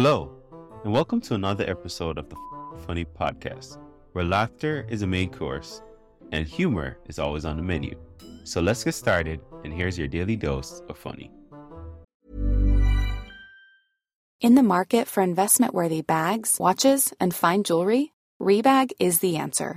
Hello, and welcome to another episode of the FOQN Funny Podcast, where laughter is a main course and humor is always on the menu. So let's get started, and here's your daily dose of funny. In the market for investment-worthy bags, watches, and fine jewelry, Rebag is the answer.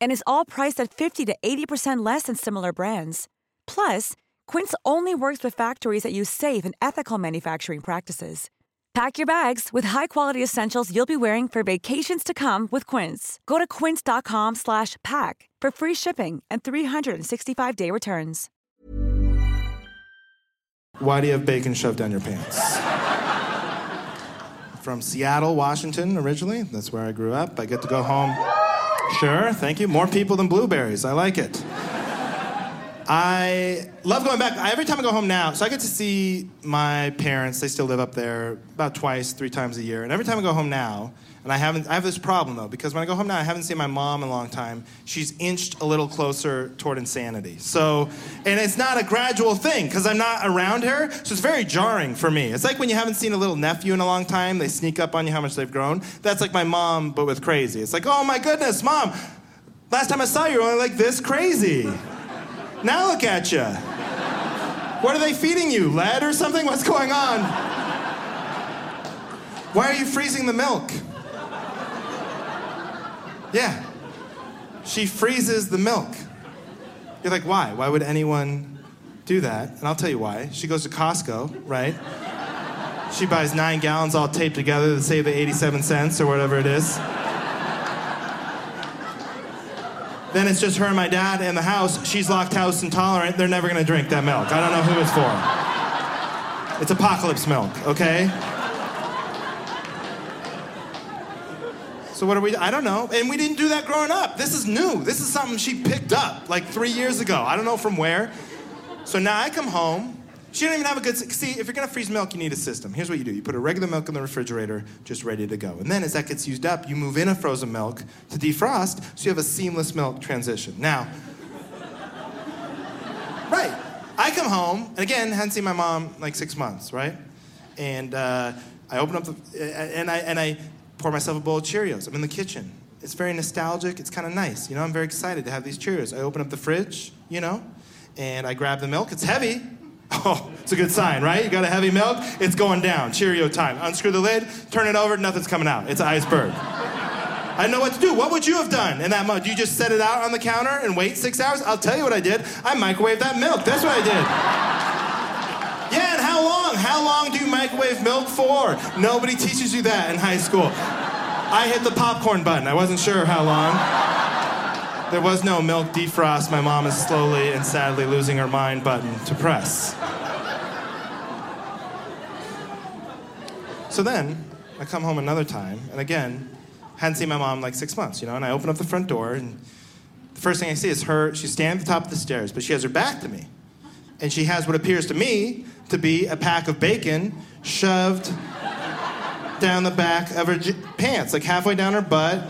And is all priced at 50 to 80% less than similar brands. Plus, Quince only works with factories that use safe and ethical manufacturing practices. Pack your bags with high-quality essentials you'll be wearing for vacations to come with Quince. Go to quince.com/pack for free shipping and 365-day returns. Why do you have bacon shoved down your pants? From Seattle, Washington, originally. That's where I grew up. I get to go home. Sure, thank you. More people than blueberries. I like it. I love going back. Every time I go home now, so I get to see my parents. They still live up there about twice, three times a year. And every time I go home now, and I have this problem, though, because when I go home now, I haven't seen my mom in a long time. She's inched a little closer toward insanity. So, and it's not a gradual thing, because I'm not around her, so it's very jarring for me. It's like when you haven't seen a little nephew in a long time, they sneak up on you how much they've grown. That's like my mom, but with crazy. It's like, oh my goodness, Mom, last time I saw you, you were only like this crazy. Now look at you. What are they feeding you, lead or something? What's going on? Why are you freezing the milk? Yeah. She freezes the milk. You're like, why? Why would anyone do that? And I'll tell you why. She goes to Costco, right? She buys 9 gallons all taped together to save the 87 cents or whatever it is. Then it's just her and my dad in the house. She's lactose intolerant. They're never gonna drink that milk. I don't know who it's for. It's apocalypse milk, okay? So what are we, I don't know. And we didn't do that growing up. This is new. This is something she picked up like 3 years ago. I don't know from where. So now I come home. She don't even have a good, see, if you're gonna freeze milk, you need a system. Here's what you do. You put a regular milk in the refrigerator, just ready to go. And then as that gets used up, you move in a frozen milk to defrost, so you have a seamless milk transition. Now, right, I come home, and again, hadn't seen my mom like 6 months, right? And I open up, and I pour myself a bowl of Cheerios. I'm in the kitchen. It's very nostalgic, it's kind of nice. You know, I'm very excited to have these Cheerios. I open up the fridge, you know, and I grab the milk, it's heavy. Oh, it's a good sign, right? You got a heavy milk, it's going down. Cheerio time. Unscrew the lid, turn it over, nothing's coming out. It's an iceberg. I know what to do. What would you have done in that moment? Do you just set it out on the counter and wait 6 hours? I'll tell you what I did. I microwaved that milk. That's what I did. Yeah, and how long? How long do you microwave milk for? Nobody teaches you that in high school. I hit the popcorn button. I wasn't sure how long. There was no milk defrost. My mom is slowly and sadly losing her mind button to press. So then, I come home another time, and again, hadn't seen my mom in like 6 months, you know, and I open up the front door, and the first thing I see is her, she's standing at the top of the stairs, but she has her back to me. And she has what appears to me to be a pack of bacon shoved down the back of her pants, like halfway down her butt,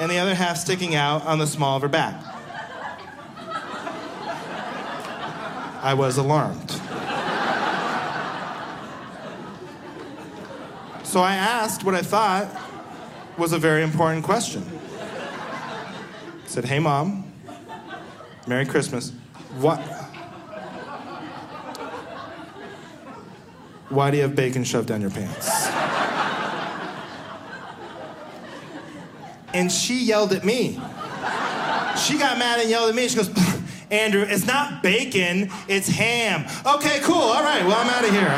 and the other half sticking out on the small of her back. I was alarmed. So I asked what I thought was a very important question. I said, hey, Mom, Merry Christmas. Why do you have bacon shoved down your pants? And she yelled at me. She got mad and yelled at me. She goes, Andrew, it's not bacon, it's ham. Okay, cool, all right, well, I'm out of here.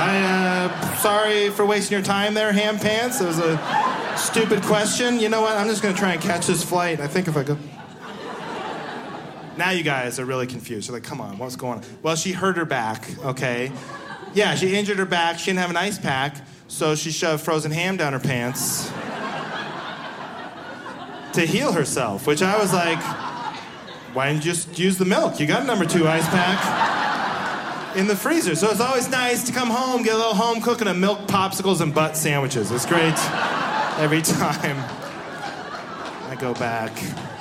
Sorry for wasting your time there, ham pants. It was a stupid question. You know what, I'm just gonna try and catch this flight. I think if I go... Now you guys are really confused. You're like, come on, what's going on? Well, she hurt her back, okay? Yeah, she injured her back. She didn't have an ice pack, so she shoved frozen ham down her pants to heal herself, which I was like, why didn't you just use the milk? You got a number 2 ice pack in the freezer. So it's always nice to come home, get a little home cooking of milk popsicles and butt sandwiches. It's great every time I go back.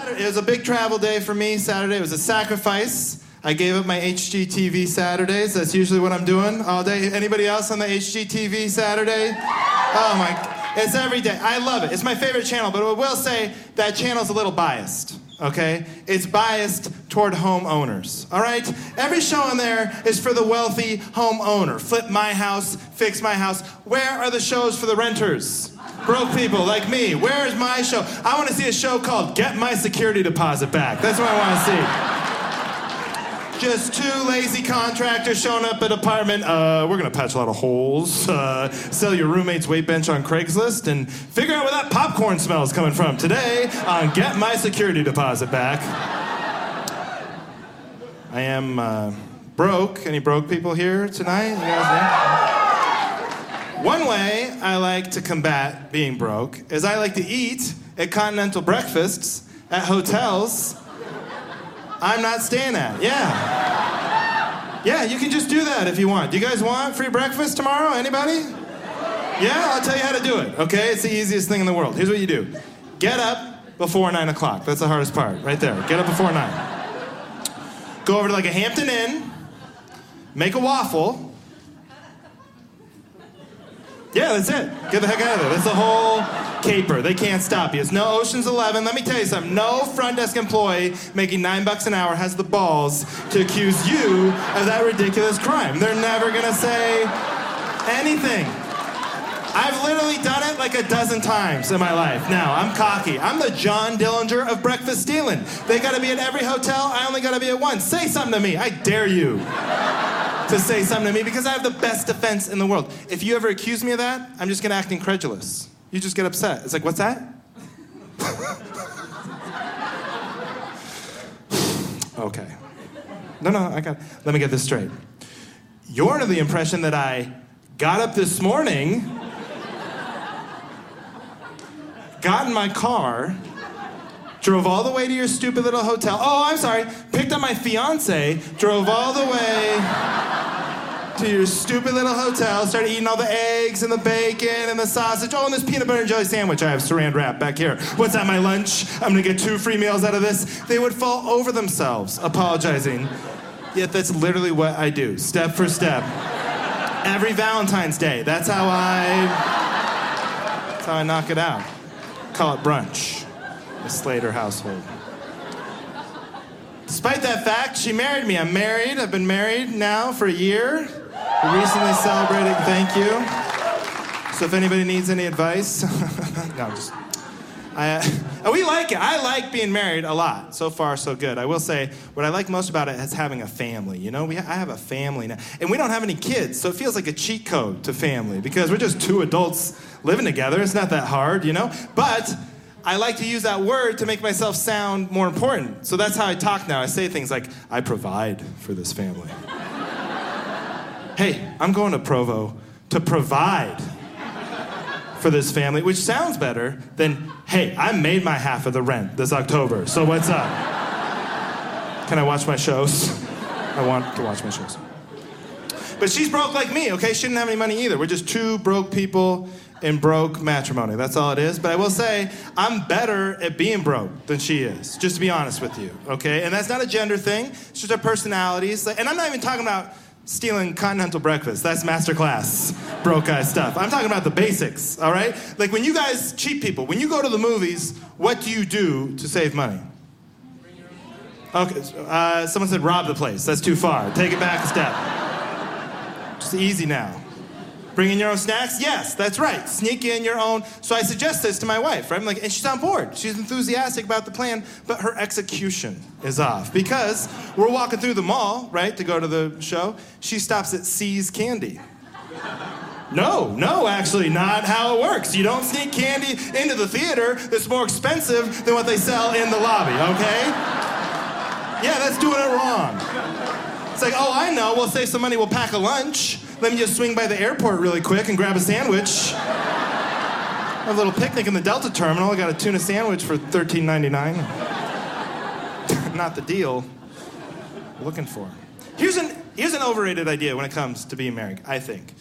It was a big travel day for me. Saturday was a sacrifice. I gave up my HGTV Saturdays. That's usually what I'm doing all day. Anybody else on the HGTV Saturday? Oh my, it's every day. I love it. It's my favorite channel, but I will say that channel's a little biased. Okay? It's biased toward homeowners, all right? Every show on there is for the wealthy homeowner. Flip my house, fix my house. Where are the shows for the renters? Broke people like me, where is my show? I want to see a show called Get My Security Deposit Back. That's what I want to see. Just 2 lazy contractors showing up at an apartment. We're going to patch a lot of holes, sell your roommate's weight bench on Craigslist, and figure out where that popcorn smell is coming from today on Get My Security Deposit Back. I am broke. Any broke people here tonight? You guys know? One way I like to combat being broke is I like to eat at continental breakfasts at hotels I'm not staying at. Yeah. Yeah, you can just do that if you want. Do you guys want free breakfast tomorrow? Anybody? Yeah, I'll tell you how to do it, okay? It's the easiest thing in the world. Here's what you do. Get up before 9 o'clock. That's the hardest part, right there. Get up before 9. Go over to like a Hampton Inn, make a waffle. Yeah, that's it. Get the heck out of there. That's the whole caper. They can't stop you. It's no Ocean's 11. Let me tell you something. No front desk employee making $9 an hour has the balls to accuse you of that ridiculous crime. They're never gonna say anything. I've literally done it like a dozen times in my life. Now, I'm cocky. I'm the John Dillinger of breakfast stealing. They gotta be at every hotel. I only gotta be at one. Say something to me. I dare you to say something to me, because I have the best defense in the world. If you ever accuse me of that, I'm just gonna act incredulous. You just get upset. It's like, what's that? Okay. No, I got it. Let me get this straight. You're under the impression that I got up this morning, got in my car, drove all the way to your stupid little hotel. Oh, I'm sorry. Picked up my fiance, drove all the way to your stupid little hotel, started eating all the eggs and the bacon and the sausage. Oh, and this peanut butter and jelly sandwich. I have saran wrap back here. What's that, my lunch? I'm gonna get 2 free meals out of this. They would fall over themselves apologizing. Yet that's literally what I do, step for step. Every Valentine's Day. That's how I knock it out. Call it brunch. The Sleighter household. Despite that fact, she married me. I'm married. I've been married now for a year. We recently celebrated. Thank you. So if anybody needs any advice, we like it. I like being married a lot. So far, so good. I will say, what I like most about it is having a family. You know, I have a family now, and we don't have any kids, so it feels like a cheat code to family because we're just 2 adults living together. It's not that hard, you know. But I like to use that word to make myself sound more important. So that's how I talk now. I say things like, I provide for this family. Hey, I'm going to Provo to provide for this family, which sounds better than, hey, I made my half of the rent this October, so what's up? Can I watch my shows? I want to watch my shows. But she's broke like me, okay? She didn't have any money either. We're just 2 broke people in broke matrimony. That's all it is. But I will say, I'm better at being broke than she is, just to be honest with you, okay? And that's not a gender thing. It's just our personalities. And I'm not even talking about stealing continental breakfast. That's masterclass broke guy stuff. I'm talking about the basics, all right? Like when you guys cheat people, when you go to the movies, what do you do to save money? Okay, someone said rob the place. That's too far. Take it back a step. Just easy now. Bring in your own snacks? Yes, that's right. Sneak in your own. So I suggest this to my wife, right? I'm like, and she's on board. She's enthusiastic about the plan, but her execution is off. Because we're walking through the mall, right, to go to the show. She stops at C's Candy. No, actually, not how it works. You don't sneak candy into the theater that's more expensive than what they sell in the lobby, okay? Yeah, that's doing it wrong. It's like, oh, I know, we'll save some money, we'll pack a lunch. Let me just swing by the airport really quick and grab a sandwich. Have a little picnic in the Delta terminal. I got a tuna sandwich for $13.99. Not the deal looking for. Here's an overrated idea when it comes to being married, I think.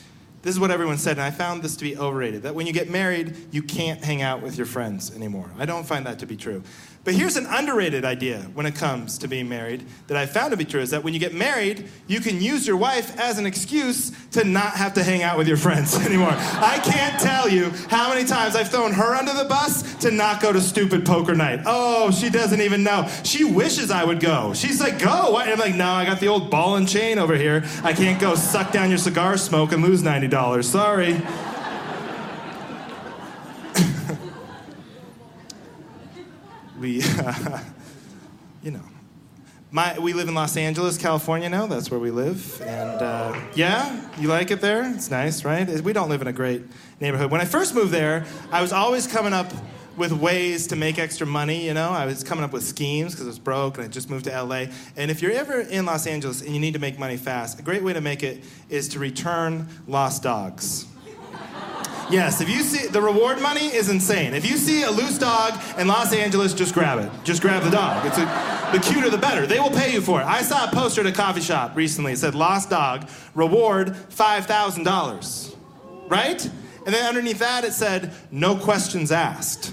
This is what everyone said, and I found this to be overrated, that when you get married, you can't hang out with your friends anymore. I don't find that to be true. But here's an underrated idea when it comes to being married that I found to be true, is that when you get married, you can use your wife as an excuse to not have to hang out with your friends anymore. I can't tell you how many times I've thrown her under the bus to not go to stupid poker night. Oh, she doesn't even know. She wishes I would go. She's like, go. And I'm like, no, I got the old ball and chain over here. I can't go suck down your cigar smoke and lose $90. Sorry. We live in Los Angeles, California now. That's where we live. And you like it there? It's nice, right? We don't live in a great neighborhood. When I first moved there, I was always coming up with ways to make extra money, you know? I was coming up with schemes because I was broke and I just moved to LA. And if you're ever in Los Angeles and you need to make money fast, a great way to make it is to return lost dogs. Yes, if you see, the reward money is insane. If you see a loose dog in Los Angeles, just grab it. Just grab the dog. The cuter the better. They will pay you for it. I saw a poster at a coffee shop recently. It said, lost dog, reward $5,000, right? And then underneath that, it said, no questions asked.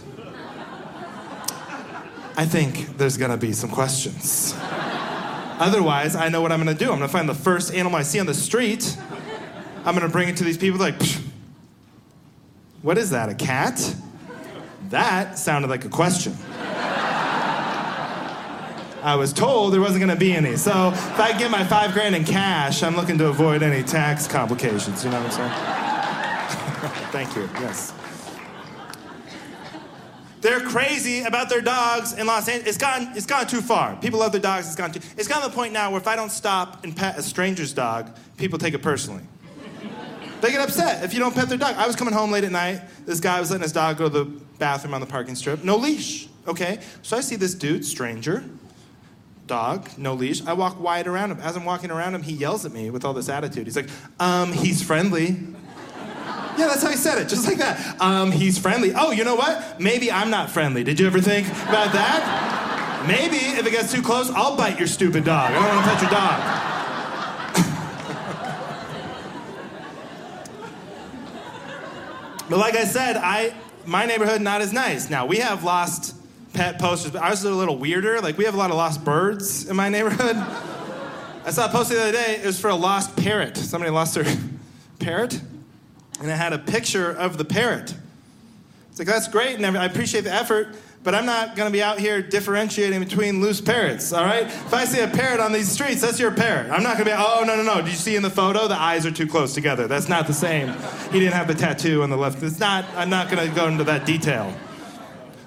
I think there's gonna be some questions. Otherwise, I know what I'm gonna do. I'm gonna find the first animal I see on the street. I'm gonna bring it to these people like, what is that, a cat? That sounded like a question. I was told there wasn't gonna be any. So if I get my $5,000 in cash, I'm looking to avoid any tax complications, you know what I'm saying? Thank you, yes. They're crazy about their dogs in Los Angeles. It's gone too far. People love their dogs. It's gotten to the point now where if I don't stop and pet a stranger's dog, people take it personally. They get upset if you don't pet their dog. I was coming home late at night. This guy was letting his dog go to the bathroom on the parking strip. No leash, okay? So I see this dude, stranger, dog, no leash. I walk wide around him. As I'm walking around him, he yells at me with all this attitude. He's like, he's friendly. Yeah, that's how he said it, just like that. He's friendly. Oh, you know what? Maybe I'm not friendly. Did you ever think about that? Maybe if it gets too close, I'll bite your stupid dog. I don't want to touch your dog. But like I said, my neighborhood, not as nice. Now, we have lost pet posters, but ours are a little weirder. Like, we have a lot of lost birds in my neighborhood. I saw a poster the other day. It was for a lost parrot. Somebody lost their parrot. And it had a picture of the parrot. It's like, that's great, and I appreciate the effort, but I'm not going to be out here differentiating between loose parrots, all right? If I see a parrot on these streets, that's your parrot. I'm not going to be, no. Did you see in the photo? The eyes are too close together. That's not the same. He didn't have the tattoo on the left. I'm not going to go into that detail.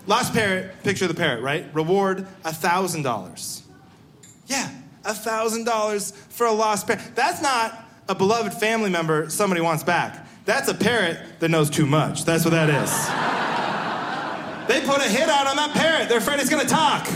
Lost parrot, picture of the parrot, right? Reward, $1,000. Yeah, $1,000 for a lost parrot. That's not a beloved family member somebody wants back. That's a parrot that knows too much. That's what that is. They put a hit out on that parrot. They're afraid it's going to talk.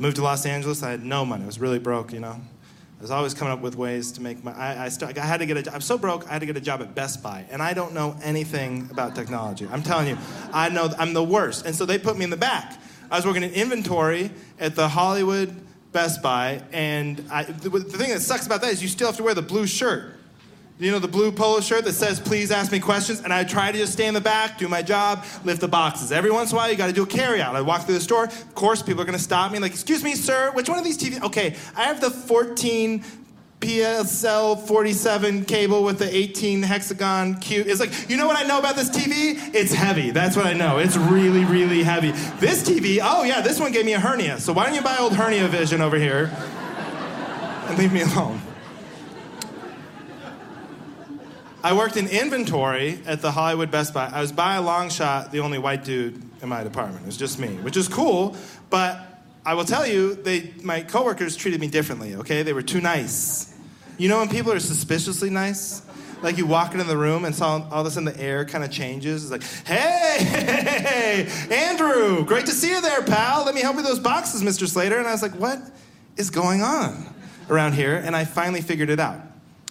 Moved to Los Angeles. I had no money. I was really broke, you know. I was always coming up with ways to make money. I had to get a job. I'm so broke, I had to get a job at Best Buy. And I don't know anything about technology. I'm telling you, I know I'm the worst. And so they put me in the back. I was working in inventory at the Hollywood Best Buy, and the thing that sucks about that is you still have to wear the blue shirt. You know, the blue polo shirt that says, please ask me questions, and I try to just stay in the back, do my job, lift the boxes. Every once in a while, you gotta do a carry-out. I walk through the store, of course, people are gonna stop me, like, excuse me, sir, which one of these TVs? Okay, I have the 14 PSL 47 cable with the 18 hexagon cube. It's like, you know what I know about this TV? It's heavy. That's what I know. It's really, really heavy. This TV, oh yeah, this one gave me a hernia. So why don't you buy old hernia vision over here and leave me alone? I worked in inventory at the Hollywood Best Buy. I was by a long shot the only white dude in my department. It was just me, which is cool, but I will tell you, my coworkers treated me differently, okay? They were too nice. You know when people are suspiciously nice? Like you walk into the room and all of a sudden the air kind of changes. It's like, hey, Andrew, great to see you there, pal. Let me help you with those boxes, Mr. Sleighter. And I was like, what is going on around here? And I finally figured it out.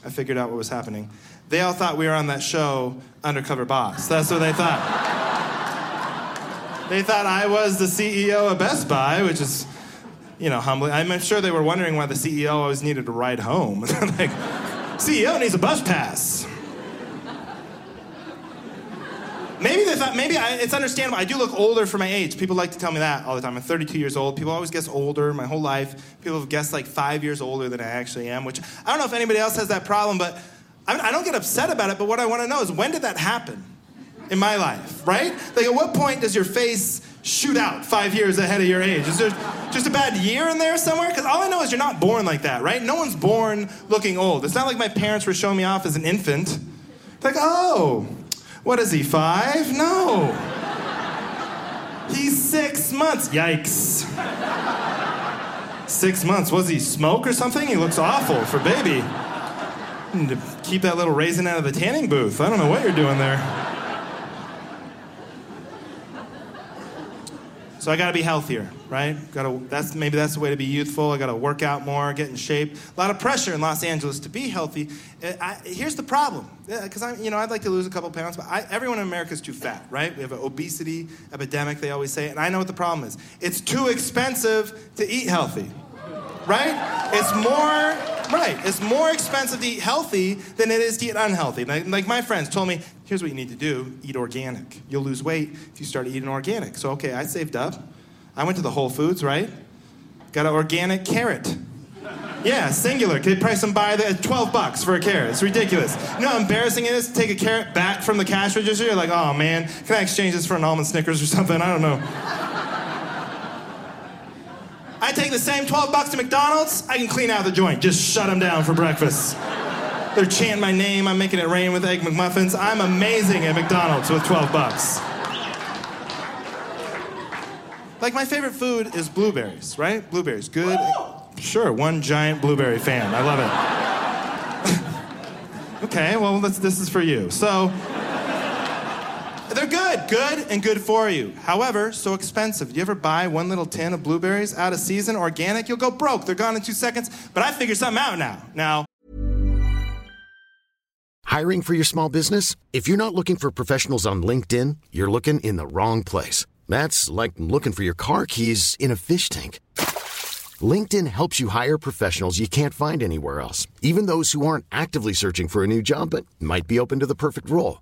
I figured out what was happening. They all thought we were on that show, Undercover Boss. That's what they thought. They thought I was the CEO of Best Buy, which is, you know, humbling. I'm sure they were wondering why the CEO always needed a ride home. Like, CEO needs a bus pass. Maybe they thought, it's understandable. I do look older for my age. People like to tell me that all the time. I'm 32 years old. People always guess older my whole life. People have guessed like 5 years older than I actually am, which I don't know if anybody else has that problem, but I don't get upset about it, but what I want to know is when did that happen in my life, right? Like at what point does your face shoot out 5 years ahead of your age? Is there just a bad year in there somewhere? Because all I know is you're not born like that, right? No one's born looking old. It's not like my parents were showing me off as an infant. Like, oh, what is he, 5? No. He's 6 months. Yikes. 6 months. Was he smoke or something? He looks awful for baby. To keep that little raisin out of the tanning booth. I don't know what you're doing there. So I gotta be healthier, right? Maybe that's the way to be youthful. I gotta work out more, get in shape. A lot of pressure in Los Angeles to be healthy. Here's the problem, because I'd like to lose a couple pounds, but everyone in America is too fat, right? We have an obesity epidemic, they always say, and I know what the problem is. It's too expensive to eat healthy, right? It's more expensive to eat healthy than it is to eat unhealthy. Like my friends told me, here's what you need to do, eat organic. You'll lose weight if you start eating organic. So, okay, I saved up. I went to the Whole Foods, right? Got an organic carrot. Yeah, singular. Could price them by $12 for a carrot. It's ridiculous. You know how embarrassing it is to take a carrot back from the cash register? You're like, oh, man, can I exchange this for an almond Snickers or something? I don't know. I take the same $12 to McDonald's, I can clean out the joint. Just shut them down for breakfast. They're chanting my name. I'm making it rain with Egg McMuffins. I'm amazing at McDonald's with $12. Like, my favorite food is blueberries, right? Blueberries, good. Sure, one giant blueberry fan. I love it. Okay, well, this is for you. So, they're good and good for you. However, so expensive. You ever buy one little tin of blueberries out of season, organic? You'll go broke. They're gone in 2 seconds. But I figured something out now. Hiring for your small business? If you're not looking for professionals on LinkedIn, you're looking in the wrong place. That's like looking for your car keys in a fish tank. LinkedIn helps you hire professionals you can't find anywhere else, even those who aren't actively searching for a new job but might be open to the perfect role.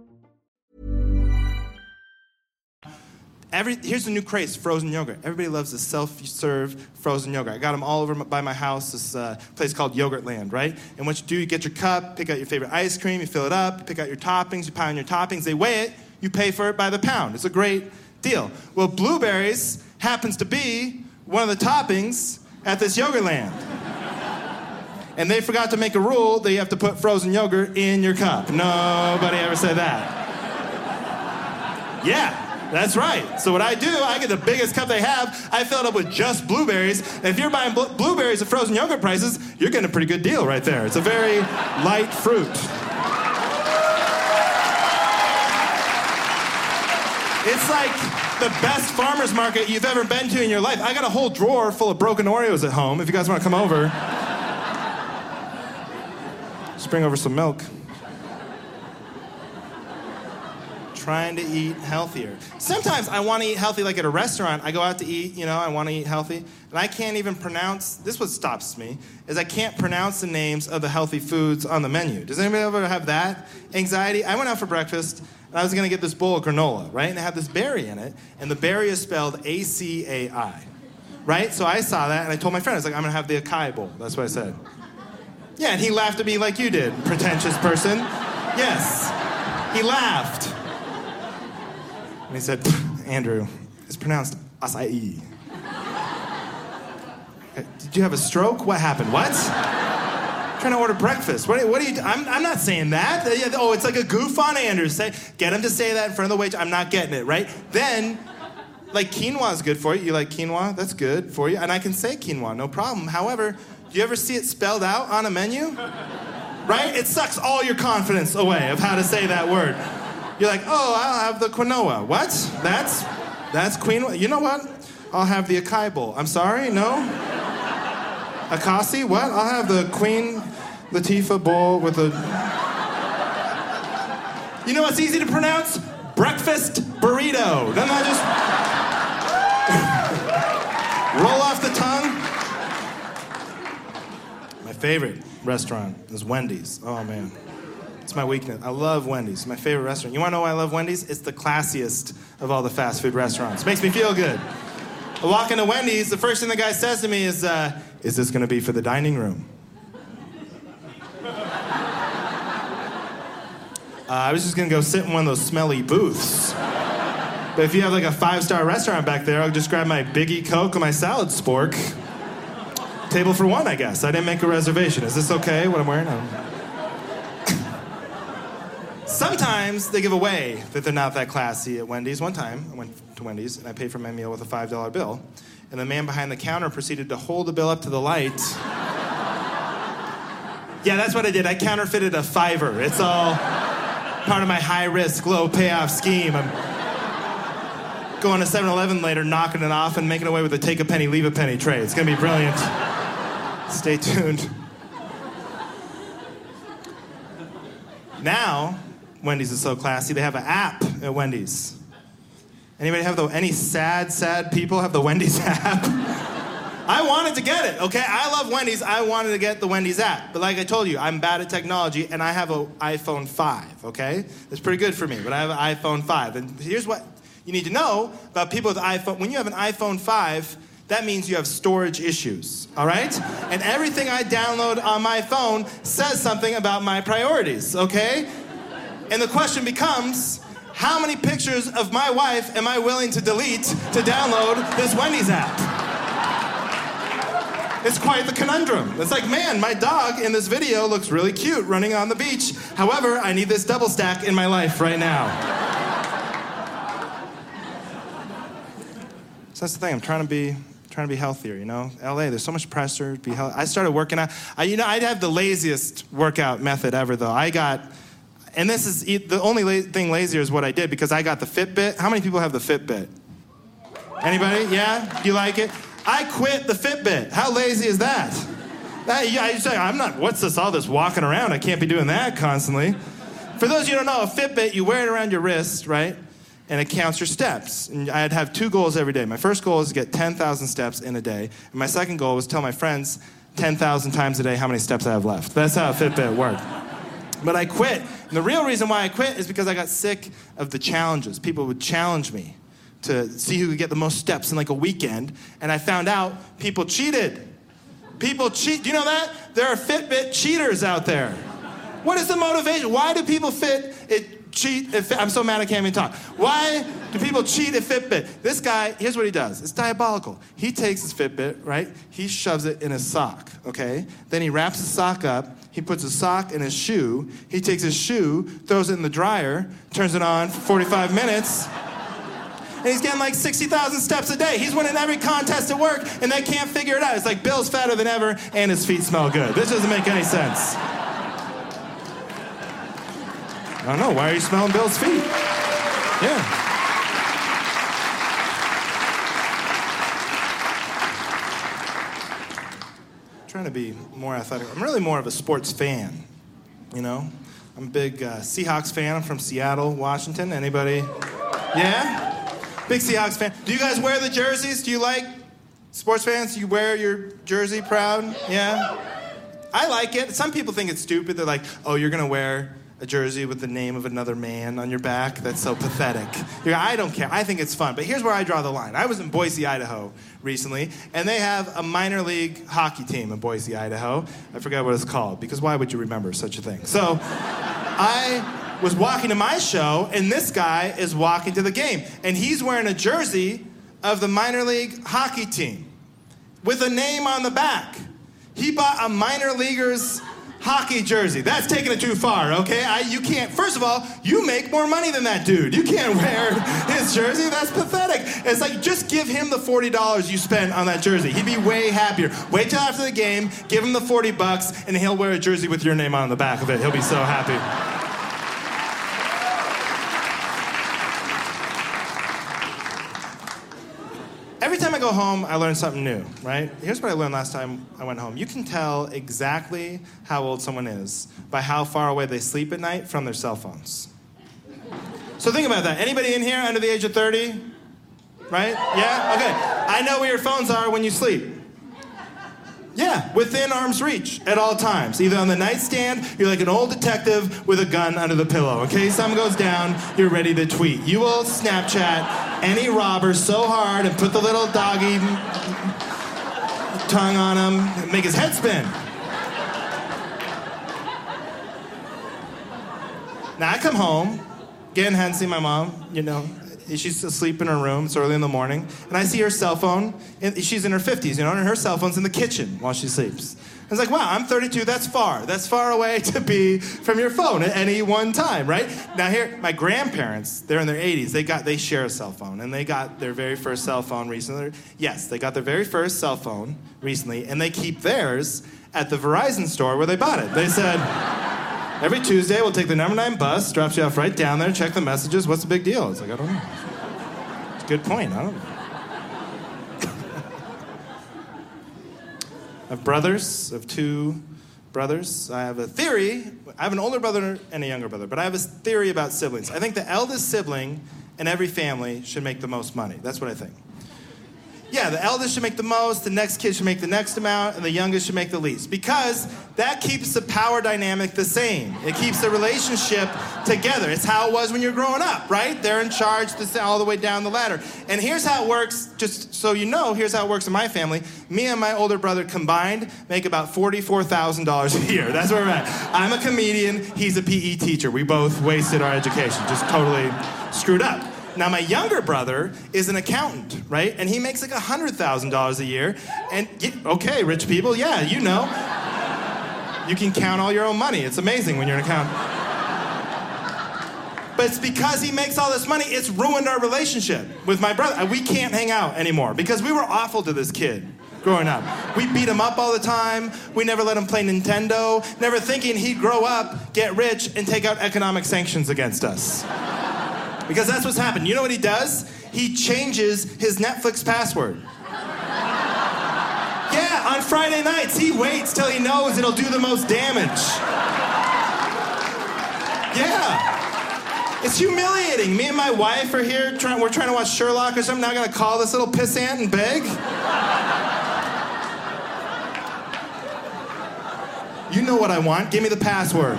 Here's the new craze, frozen yogurt. Everybody loves the self-serve frozen yogurt. I got them all over by my house, this place called Yogurtland, right? And what you do, you get your cup, pick out your favorite ice cream, you fill it up, you pick out your toppings, you pound your toppings, they weigh it, you pay for it by the pound. It's a great deal. Well, blueberries happens to be one of the toppings at this Yogurtland. And they forgot to make a rule that you have to put frozen yogurt in your cup. Nobody ever said that. Yeah. That's right. So what I do, I get the biggest cup they have. I fill it up with just blueberries. And if you're buying blueberries at frozen yogurt prices, you're getting a pretty good deal right there. It's a very light fruit. It's like the best farmer's market you've ever been to in your life. I got a whole drawer full of broken Oreos at home if you guys want to come over. Just bring over some milk. Trying to eat healthier. Sometimes I want to eat healthy, like at a restaurant. I go out to eat, you know, I want to eat healthy. And I can't even pronounce, this is what stops me, is I can't pronounce the names of the healthy foods on the menu. Does anybody ever have that anxiety? I went out for breakfast, and I was going to get this bowl of granola, right? And it had this berry in it, and the berry is spelled A-C-A-I, right? So I saw that, and I told my friend, I was like, I'm going to have the acai bowl. That's what I said. Yeah, and he laughed at me like you did, pretentious person. Yes, he laughed. And he said, Andrew, it's pronounced acai. Did you have a stroke? What happened? What? I'm trying to order breakfast. What are you... I'm not saying that. Oh, it's like a goof on Andrew. Get him to say that in front of the waitress. I'm not getting it, right? Then, like, quinoa's good for you. You like quinoa? That's good for you. And I can say quinoa, no problem. However, do you ever see it spelled out on a menu? Right? It sucks all your confidence away of how to say that word. You're like, oh, I'll have the quinoa. What? That's quinoa. You know what? I'll have the acai bowl. I'm sorry, no? Akasi? What? I'll have the Queen Latifah bowl with the... You know what's easy to pronounce? Breakfast burrito. Doesn't that just... roll off the tongue? My favorite restaurant is Wendy's. Oh, man. It's my weakness. I love Wendy's. It's my favorite restaurant. You want to know why I love Wendy's? It's the classiest of all the fast food restaurants. Makes me feel good. I walk into Wendy's, the first thing the guy says to me is this going to be for the dining room? I was just going to go sit in one of those smelly booths. But if you have like a five-star restaurant back there, I'll just grab my Biggie Coke and my salad spork. Table for one, I guess. I didn't make a reservation. Is this okay, what I'm wearing? Sometimes they give away that they're not that classy at Wendy's. One time, I went to Wendy's, and I paid for my meal with a $5 bill. And the man behind the counter proceeded to hold the bill up to the light. Yeah, that's what I did. I counterfeited a fiver. It's all part of my high-risk, low-payoff scheme. I'm going to 7-Eleven later, knocking it off, and making away with a take-a-penny, leave-a-penny tray. It's going to be brilliant. Stay tuned. Now... Wendy's is so classy. They have an app at Wendy's. Anybody have any sad people have the Wendy's app? I wanted to get it, okay? I love Wendy's. I wanted to get the Wendy's app. But like I told you, I'm bad at technology, and I have an iPhone 5, okay? That's pretty good for me, but I have an iPhone 5. And here's what you need to know about people with iPhone. When you have an iPhone 5, that means you have storage issues, all right? And everything I download on my phone says something about my priorities, okay? And the question becomes, how many pictures of my wife am I willing to delete to download this Wendy's app? It's quite the conundrum. It's like, man, my dog in this video looks really cute running on the beach. However, I need this double stack in my life right now. So that's the thing. I'm trying to be healthier, you know? LA, there's so much pressure to be healthy. I started working out. I'd have the laziest workout method ever, though. And this is the only thing lazier is what I did, because I got the Fitbit. How many people have the Fitbit? Anybody? Yeah? Do you like it? I quit the Fitbit. How lazy is that? What's this? All this walking around? I can't be doing that constantly. For those of you who don't know, a Fitbit, you wear it around your wrist, right? And it counts your steps. And I'd have two goals every day. My first goal is to get 10,000 steps in a day. And my second goal was to tell my friends 10,000 times a day how many steps I have left. That's how a Fitbit worked. But I quit. And the real reason why I quit is because I got sick of the challenges. People would challenge me to see who could get the most steps in like a weekend. And I found out people cheated. People cheat. Do you know that? There are Fitbit cheaters out there. What is the motivation? Why do people cheat? I'm so mad I can't even talk. Why do people cheat at Fitbit? This guy, here's what he does. It's diabolical. He takes his Fitbit, right? He shoves it in his sock, okay? Then he wraps his sock up. He puts his sock in his shoe. He takes his shoe, throws it in the dryer, turns it on for 45 minutes, and he's getting like 60,000 steps a day. He's winning every contest at work, and they can't figure it out. It's like Bill's fatter than ever, and his feet smell good. This doesn't make any sense. I don't know. Why are you smelling Bill's feet? Yeah. trying to be more athletic. I'm really more of a sports fan, you know? I'm a big Seahawks fan. I'm from Seattle, Washington. Anybody? Yeah? Big Seahawks fan. Do you guys wear the jerseys? Do you like sports fans? You wear your jersey proud? Yeah? I like it. Some people think it's stupid. They're like, oh, you're going to wear a jersey with the name of another man on your back? That's so pathetic. I don't care. I think it's fun. But here's where I draw the line. I was in Boise, Idaho recently, and they have a minor league hockey team in Boise, Idaho. I forgot what it's called, because why would you remember such a thing? So I was walking to my show, and this guy is walking to the game, and he's wearing a jersey of the minor league hockey team with a name on the back. He bought a minor leaguer's hockey jersey. That's taking it too far, okay? You can't... First of all, you make more money than that dude. You can't wear his jersey. That's pathetic. It's like, just give him the $40 you spent on that jersey. He'd be way happier. Wait till after the game, give him the $40, and he'll wear a jersey with your name on the back of it. He'll be so happy. Every time I go home, I learn something new, right? Here's what I learned last time I went home. You can tell exactly how old someone is by how far away they sleep at night from their cell phones. So think about that. Anybody in here under the age of 30? Right? Yeah? Okay. I know where your phones are when you sleep. Yeah, within arm's reach at all times. Either on the nightstand, you're like an old detective with a gun under the pillow. In case something goes down, you're ready to tweet. You will Snapchat any robber so hard and put the little doggy tongue on him and make his head spin. Now I come home, again, hadn't seen my mom, you know. She's asleep in her room. It's early in the morning. And I see her cell phone. She's in her 50s, you know, and her cell phone's in the kitchen while she sleeps. I was like, wow, I'm 32. That's far. That's far away to be from your phone at any one time, right? Now here, my grandparents, they're in their 80s. They share a cell phone, and they got their very first cell phone recently. Yes, they got their very first cell phone recently, and they keep theirs at the Verizon store where they bought it. They said... Every Tuesday, we'll take the number 9 bus, drops you off right down there, check the messages. What's the big deal? It's like, I don't know. It's a good point. I don't know. I have brothers. I have two brothers. I have a theory. I have an older brother and a younger brother, but I have a theory about siblings. I think the eldest sibling in every family should make the most money. That's what I think. Yeah, the eldest should make the most, the next kid should make the next amount, and the youngest should make the least. Because that keeps the power dynamic the same. It keeps the relationship together. It's how it was when you're growing up, right? They're in charge all the way down the ladder. And here's how it works, just so you know, here's how it works in my family. Me and my older brother combined make about $44,000 a year. That's where we're at. I'm a comedian, he's a PE teacher. We both wasted our education, just totally screwed up. Now, my younger brother is an accountant, right? And he makes like $100,000 a year. And, okay, rich people, yeah, you know. You can count all your own money. It's amazing when you're an accountant. But it's because he makes all this money, it's ruined our relationship with my brother. We can't hang out anymore because we were awful to this kid growing up. We beat him up all the time. We never let him play Nintendo, never thinking he'd grow up, get rich, and take out economic sanctions against us. Because that's what's happened. You know what he does? He changes his Netflix password. Yeah, on Friday nights, he waits till he knows it'll do the most damage. Yeah. It's humiliating. Me and my wife are here, we're trying to watch Sherlock or something. Now I gotta call this little pissant and beg? You know what I want. Give me the password.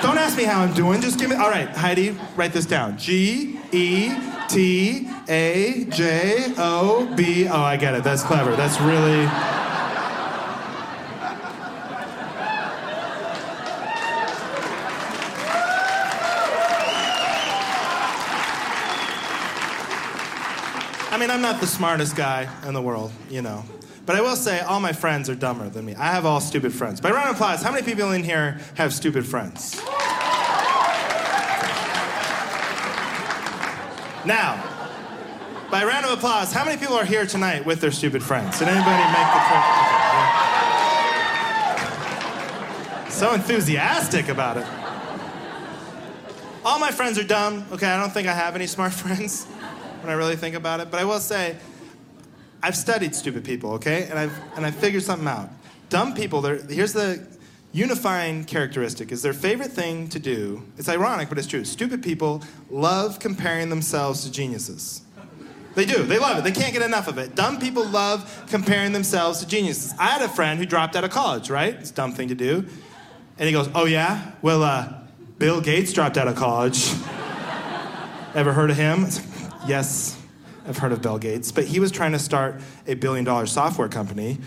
Don't ask me how I'm doing, just give me... All right, Heidi, write this down. G-E-T-A-J-O-B... Oh, I get it. That's clever. That's really... I mean, I'm not the smartest guy in the world, you know. But I will say, all my friends are dumber than me. I have all stupid friends. By round of applause, how many people in here have stupid friends? Now, by round of applause, how many people are here tonight with their stupid friends? Did anybody make the point? So enthusiastic about it. All my friends are dumb. Okay, I don't think I have any smart friends when I really think about it. But I will say, I've studied stupid people, okay? And I've figured something out. Dumb people, here's the unifying characteristic, is their favorite thing to do, it's ironic, but it's true, stupid people love comparing themselves to geniuses. They do. They love it. They can't get enough of it. Dumb people love comparing themselves to geniuses. I had a friend who dropped out of college, right? It's a dumb thing to do. And he goes, oh, yeah? Well, Bill Gates dropped out of college. Ever heard of him? Yes, I've heard of Bill Gates. But he was trying to start a billion-dollar software company.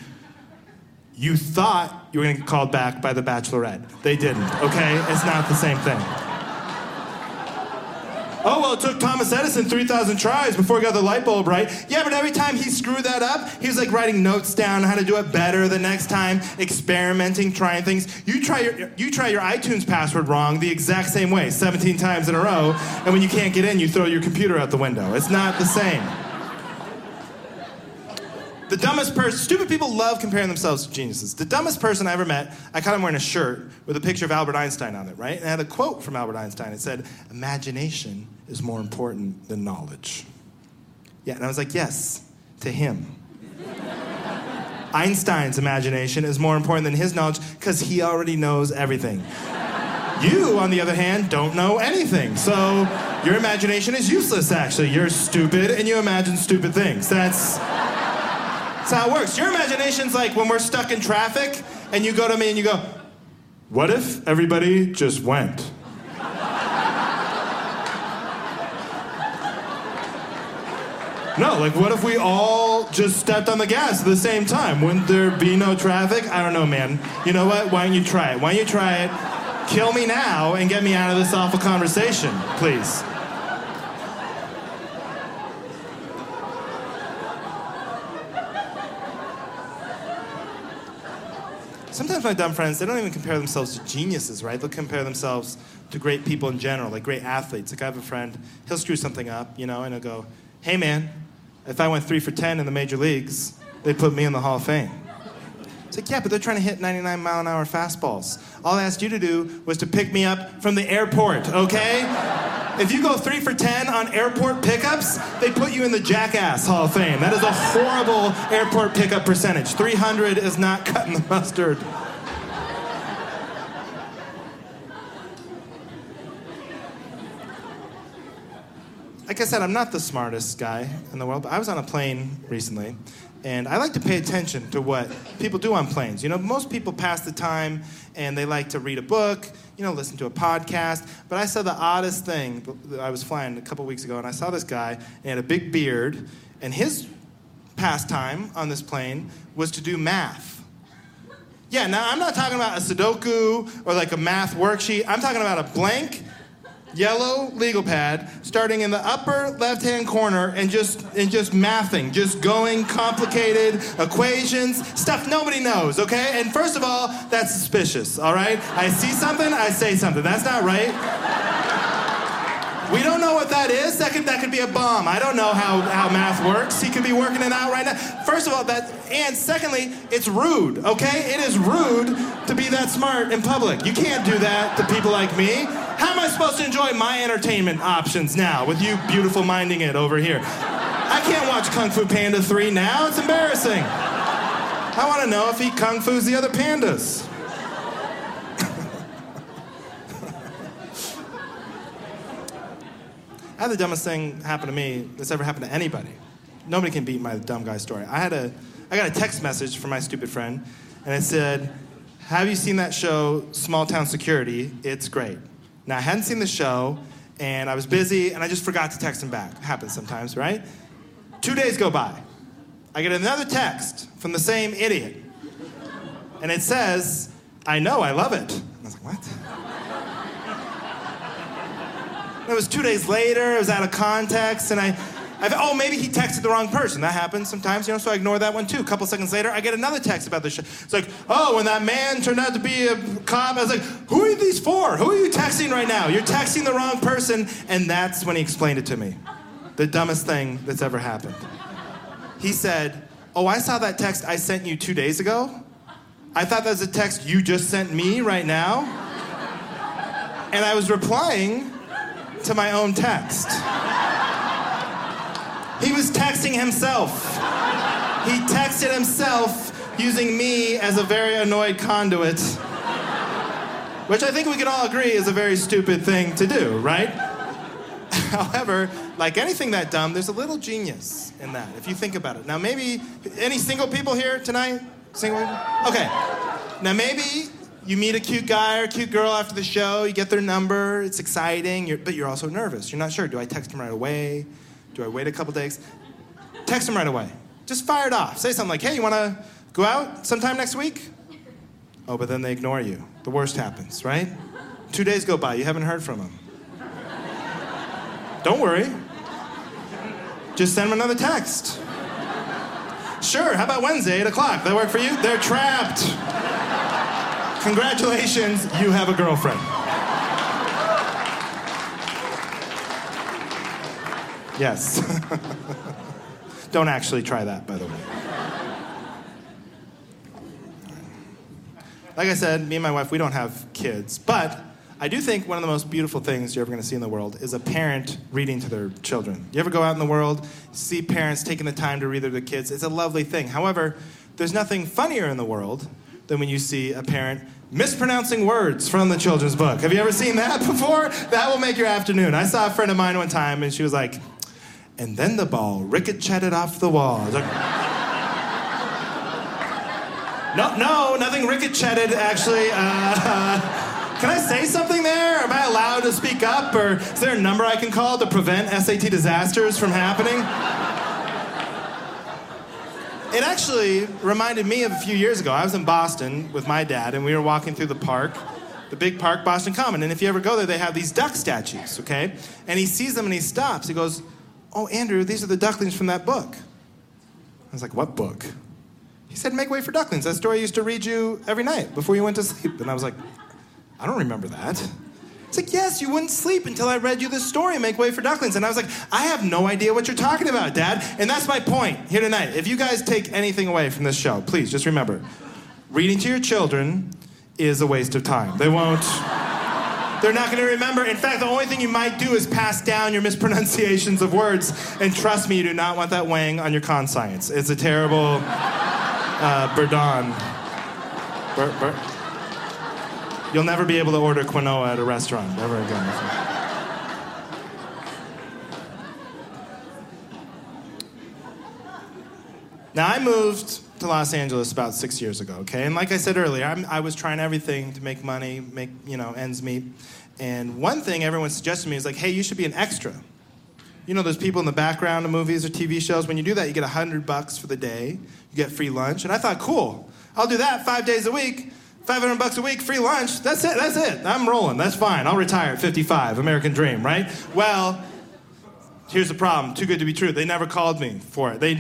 You thought you were going to get called back by The Bachelorette. They didn't, okay? It's not the same thing. Oh, well, it took Thomas Edison 3,000 tries before he got the light bulb right. Yeah, but every time he screwed that up, he was, like, writing notes down how to do it better the next time, experimenting, trying things. You try your iTunes password wrong the exact same way, 17 times in a row, and when you can't get in, you throw your computer out the window. It's not the same. The dumbest person... Stupid people love comparing themselves to geniuses. The dumbest person I ever met, I caught him wearing a shirt with a picture of Albert Einstein on it, right? And it had a quote from Albert Einstein. It said, imagination is more important than knowledge. Yeah, and I was like, yes, to him. Einstein's imagination is more important than his knowledge because he already knows everything. You, on the other hand, don't know anything. So your imagination is useless, actually. You're stupid and you imagine stupid things. That's how it works. Your imagination's like when we're stuck in traffic and you go to me and you go, what if everybody just went? No, like, what if we all just stepped on the gas at the same time? Wouldn't there be no traffic? I don't know, man. You know what? Why don't you try it? Why don't you try it? Kill me now and get me out of this awful conversation, please. Sometimes my dumb friends, they don't even compare themselves to geniuses, right? They'll compare themselves to great people in general, like great athletes. Like, I have a friend, he'll screw something up, you know, and he'll go, hey, man, if I went 3 for 10 in the major leagues, they'd put me in the Hall of Fame. It's like, yeah, but they're trying to hit 99-mile-an-hour fastballs. All I asked you to do was to pick me up from the airport, okay? If you go 3 for 10 on airport pickups, they put you in the Jackass Hall of Fame. That is a horrible airport pickup percentage. 300 is not cutting the mustard. Like I said, I'm not the smartest guy in the world, but I was on a plane recently, and I like to pay attention to what people do on planes. You know, most people pass the time, and they like to read a book, you know, listen to a podcast. But I saw the oddest thing. I was flying a couple weeks ago, and I saw this guy, and he had a big beard, and his pastime on this plane was to do math. Yeah, now, I'm not talking about a Sudoku or, like, a math worksheet. I'm talking about a blank yellow legal pad, starting in the upper left-hand corner, and just mathing, just going complicated equations, stuff nobody knows, okay? And first of all, that's suspicious, all right? I see something, I say something. That's not right. We don't know what that is. Second, that could be a bomb. I don't know how math works. He could be working it out right now. First of all, and secondly, it's rude, okay? It is rude to be that smart in public. You can't do that to people like me. How am I supposed to enjoy my entertainment options now with you beautiful minding it over here? I can't watch Kung Fu Panda 3 now. It's embarrassing. I want to know if he kung fu's the other pandas. I had the dumbest thing happen to me that's ever happened to anybody. Nobody can beat my dumb guy story. I got a text message from my stupid friend, and it said, have you seen that show, Small Town Security? It's great. Now, I hadn't seen the show, and I was busy, and I just forgot to text him back. Happens sometimes, right? 2 days go by. I get another text from the same idiot. And it says, I know, I love it. And I was like, what? It was 2 days later, it was out of context, and I maybe he texted the wrong person. That happens sometimes, you know, so I ignore that one too. A couple seconds later, I get another text about this show. It's like, oh, when that man turned out to be a cop, I was like, who are these for? Who are you texting right now? You're texting the wrong person. And that's when he explained it to me. The dumbest thing that's ever happened. He said, oh, I saw that text I sent you 2 days ago. I thought that was a text you just sent me right now. And I was replying to my own text. He was texting himself. He texted himself using me as a very annoyed conduit, which I think we can all agree is a very stupid thing to do, right? However, like anything that dumb, there's a little genius in that, if you think about it. Now maybe, any single people here tonight? Single people? Okay. Now maybe you meet a cute guy or a cute girl after the show, you get their number, it's exciting, but you're also nervous. You're not sure, do I text them right away? Do I wait a couple days? Text them right away. Just fire it off. Say something like, hey, you wanna go out sometime next week? Oh, but then they ignore you. The worst happens, right? 2 days go by, you haven't heard from them. Don't worry. Just send them another text. Sure, how about Wednesday, 8 o'clock? That work for you? They're trapped. Congratulations, you have a girlfriend. Yes. Don't actually try that, by the way. Like I said, me and my wife, we don't have kids, but I do think one of the most beautiful things you're ever going to see in the world is a parent reading to their children. You ever go out in the world, see parents taking the time to read to their kids? It's a lovely thing. However, there's nothing funnier in the world than when you see a parent mispronouncing words from the children's book. Have you ever seen that before? That will make your afternoon. I saw a friend of mine one time, and she was like, and then the ball ricocheted off the wall. No, nothing ricocheted, actually. Can I say something there? Am I allowed to speak up? Or is there a number I can call to prevent SAT disasters from happening? It actually reminded me of a few years ago. I was in Boston with my dad, and we were walking through the park, the big park, Boston Common. And if you ever go there, they have these duck statues, okay? And he sees them and he stops. He goes, oh, Andrew, these are the ducklings from that book. I was like, what book? He said, Make Way for Ducklings. That story I used to read you every night before you went to sleep. And I was like, I don't remember that. It's like, yes, you wouldn't sleep until I read you this story, Make Way for Ducklings. And I was like, I have no idea what you're talking about, Dad. And that's my point here tonight. If you guys take anything away from this show, please just remember, reading to your children is a waste of time. They won't... They're not going to remember. In fact, the only thing you might do is pass down your mispronunciations of words. And trust me, you do not want that weighing on your conscience. It's a terrible bourdon. You'll never be able to order quinoa at a restaurant ever again. Now, I moved to Los Angeles about 6 years ago, okay? And like I said earlier, I was trying everything to make money, make, you know, ends meet. And one thing everyone suggested to me is like, hey, you should be an extra. You know, those people in the background of movies or TV shows. When you do that, you get $100 for the day. You get free lunch. And I thought, cool, I'll do that 5 days a week, $500 a week, free lunch. That's it. I'm rolling. That's fine. I'll retire at 55. American dream, right? Well... Here's the problem. Too good to be true. They never called me for it. They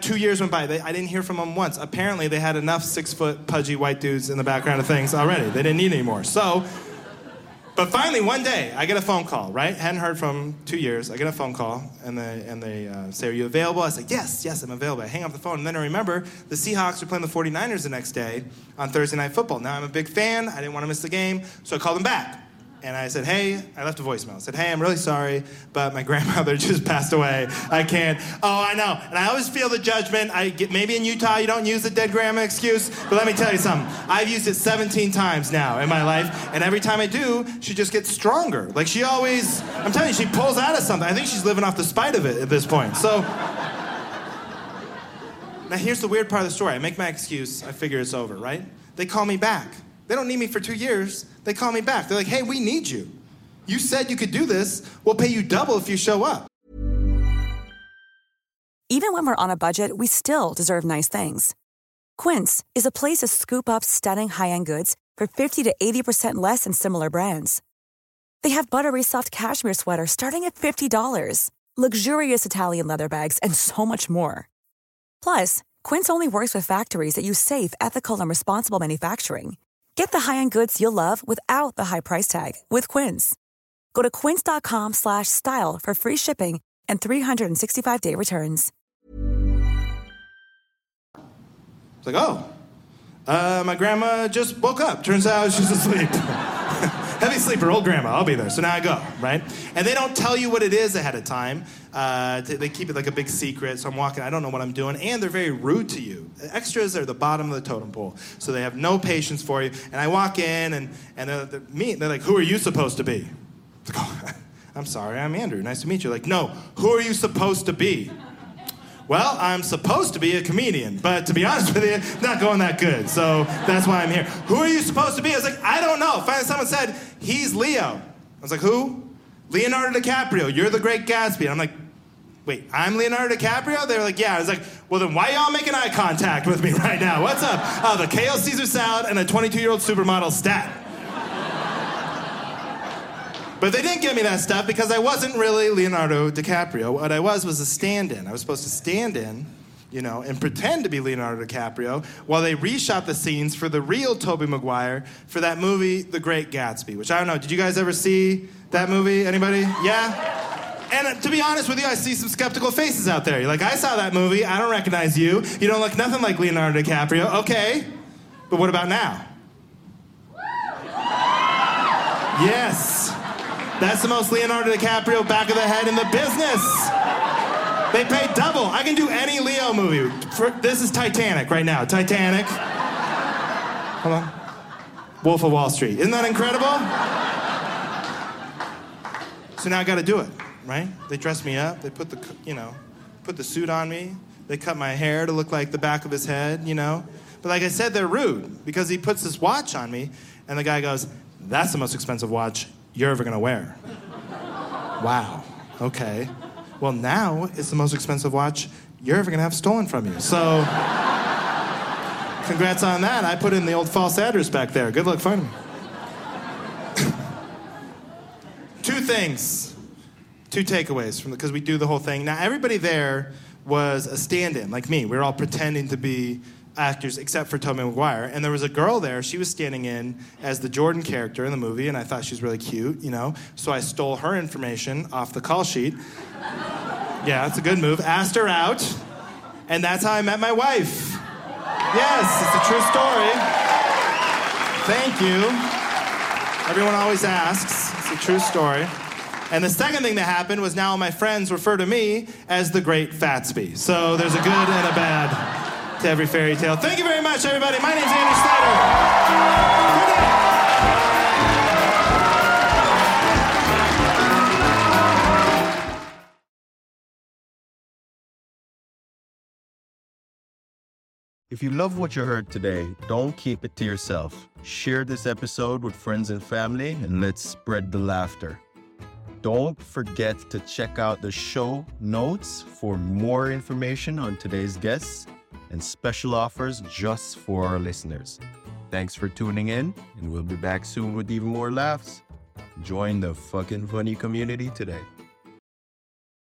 2 years went by. I didn't hear from them once. Apparently, they had enough 6-foot pudgy white dudes in the background of things already. They didn't need any more. So, but finally, one day, I get a phone call, right? Hadn't heard from 2 years. I get a phone call, and they say, are you available? I say, yes, I'm available. I hang up the phone, and then I remember the Seahawks are playing the 49ers the next day on Thursday Night Football. Now, I'm a big fan. I didn't want to miss the game, so I called them back. And I said, hey, I left a voicemail. I said, hey, I'm really sorry, but my grandmother just passed away. I can't. Oh, I know. And I always feel the judgment. Maybe in Utah you don't use the dead grandma excuse, but let me tell you something. I've used it 17 times now in my life, and every time I do, she just gets stronger. Like she always, I'm telling you, she pulls out of something. I think she's living off the spite of it at this point. So... Now here's the weird part of the story. I make my excuse. I figure it's over, right? They call me back. They don't need me for 2 years. They call me back. They're like, hey, we need you. You said you could do this. We'll pay you double if you show up. Even when we're on a budget, we still deserve nice things. Quince is a place to scoop up stunning high-end goods for 50 to 80% less than similar brands. They have buttery soft cashmere sweaters starting at $50, luxurious Italian leather bags, and so much more. Plus, Quince only works with factories that use safe, ethical, and responsible manufacturing. Get the high-end goods you'll love without the high price tag with Quince. Go to quince.com/style for free shipping and 365-day returns. It's like, oh, my grandma just woke up. Turns out she's asleep. Heavy obviously for old grandma, I'll be there. So now I go, right? And they don't tell you what it is ahead of time. They keep it like a big secret. So I'm walking, I don't know what I'm doing. And they're very rude to you. Extras are the bottom of the totem pole. So they have no patience for you. And I walk in and they're me. They're like, who are you supposed to be? Like, oh, I'm sorry, I'm Andrew. Nice to meet you. Like, no, who are you supposed to be? Well, I'm supposed to be a comedian, but to be honest with you, it's not going that good, so that's why I'm here. Who are you supposed to be? I was like, I don't know. Finally, someone said, he's Leo. I was like, who? Leonardo DiCaprio. You're The Great Gatsby. And I'm like, wait, I'm Leonardo DiCaprio? They were like, yeah. I was like, well, then why y'all making eye contact with me right now? What's up? The kale Caesar salad and a 22-year-old supermodel stat. But they didn't give me that stuff because I wasn't really Leonardo DiCaprio. What I was a stand-in. I was supposed to stand in, you know, and pretend to be Leonardo DiCaprio while they reshot the scenes for the real Tobey Maguire for that movie, The Great Gatsby, which I don't know. Did you guys ever see that movie? Anybody? Yeah? And to be honest with you, I see some skeptical faces out there. You're like, I saw that movie. I don't recognize you. You don't look nothing like Leonardo DiCaprio. Okay. But what about now? Yes. That's the most Leonardo DiCaprio back of the head in the business. They pay double. I can do any Leo movie. This is Titanic right now. Titanic. Hold on. Wolf of Wall Street. Isn't that incredible? So now I got to do it, right? They dress me up. They put the suit on me. They cut my hair to look like the back of his head, you know. But like I said, they're rude because he puts this watch on me, and the guy goes, "That's the most expensive watch you're ever gonna wear." Wow, okay. Well, now it's the most expensive watch you're ever gonna have stolen from you. So, congrats on that. I put in the old false address back there. Good luck finding me. 2 takeaways from because we do the whole thing. Now, everybody there was a stand-in, like me. We were all pretending to be actors, except for Tobey Maguire. And there was a girl there. She was standing in as the Jordan character in the movie, and I thought she was really cute, you know. So I stole her information off the call sheet. Yeah, that's a good move. Asked her out, and that's how I met my wife. Yes, it's a true story. Thank you. Everyone always asks. It's a true story. And the second thing that happened was now my friends refer to me as the Great Fatsby. So there's a good and a bad to every fairy tale. Thank you very much, everybody. My name's Andrew Sleighter. Good night. If you love what you heard today, don't keep it to yourself. Share this episode with friends and family, and let's spread the laughter. Don't forget to check out the show notes for more information on today's guests and special offers just for our listeners. Thanks for tuning in, and we'll be back soon with even more laughs. Join the FOQN Funny community today.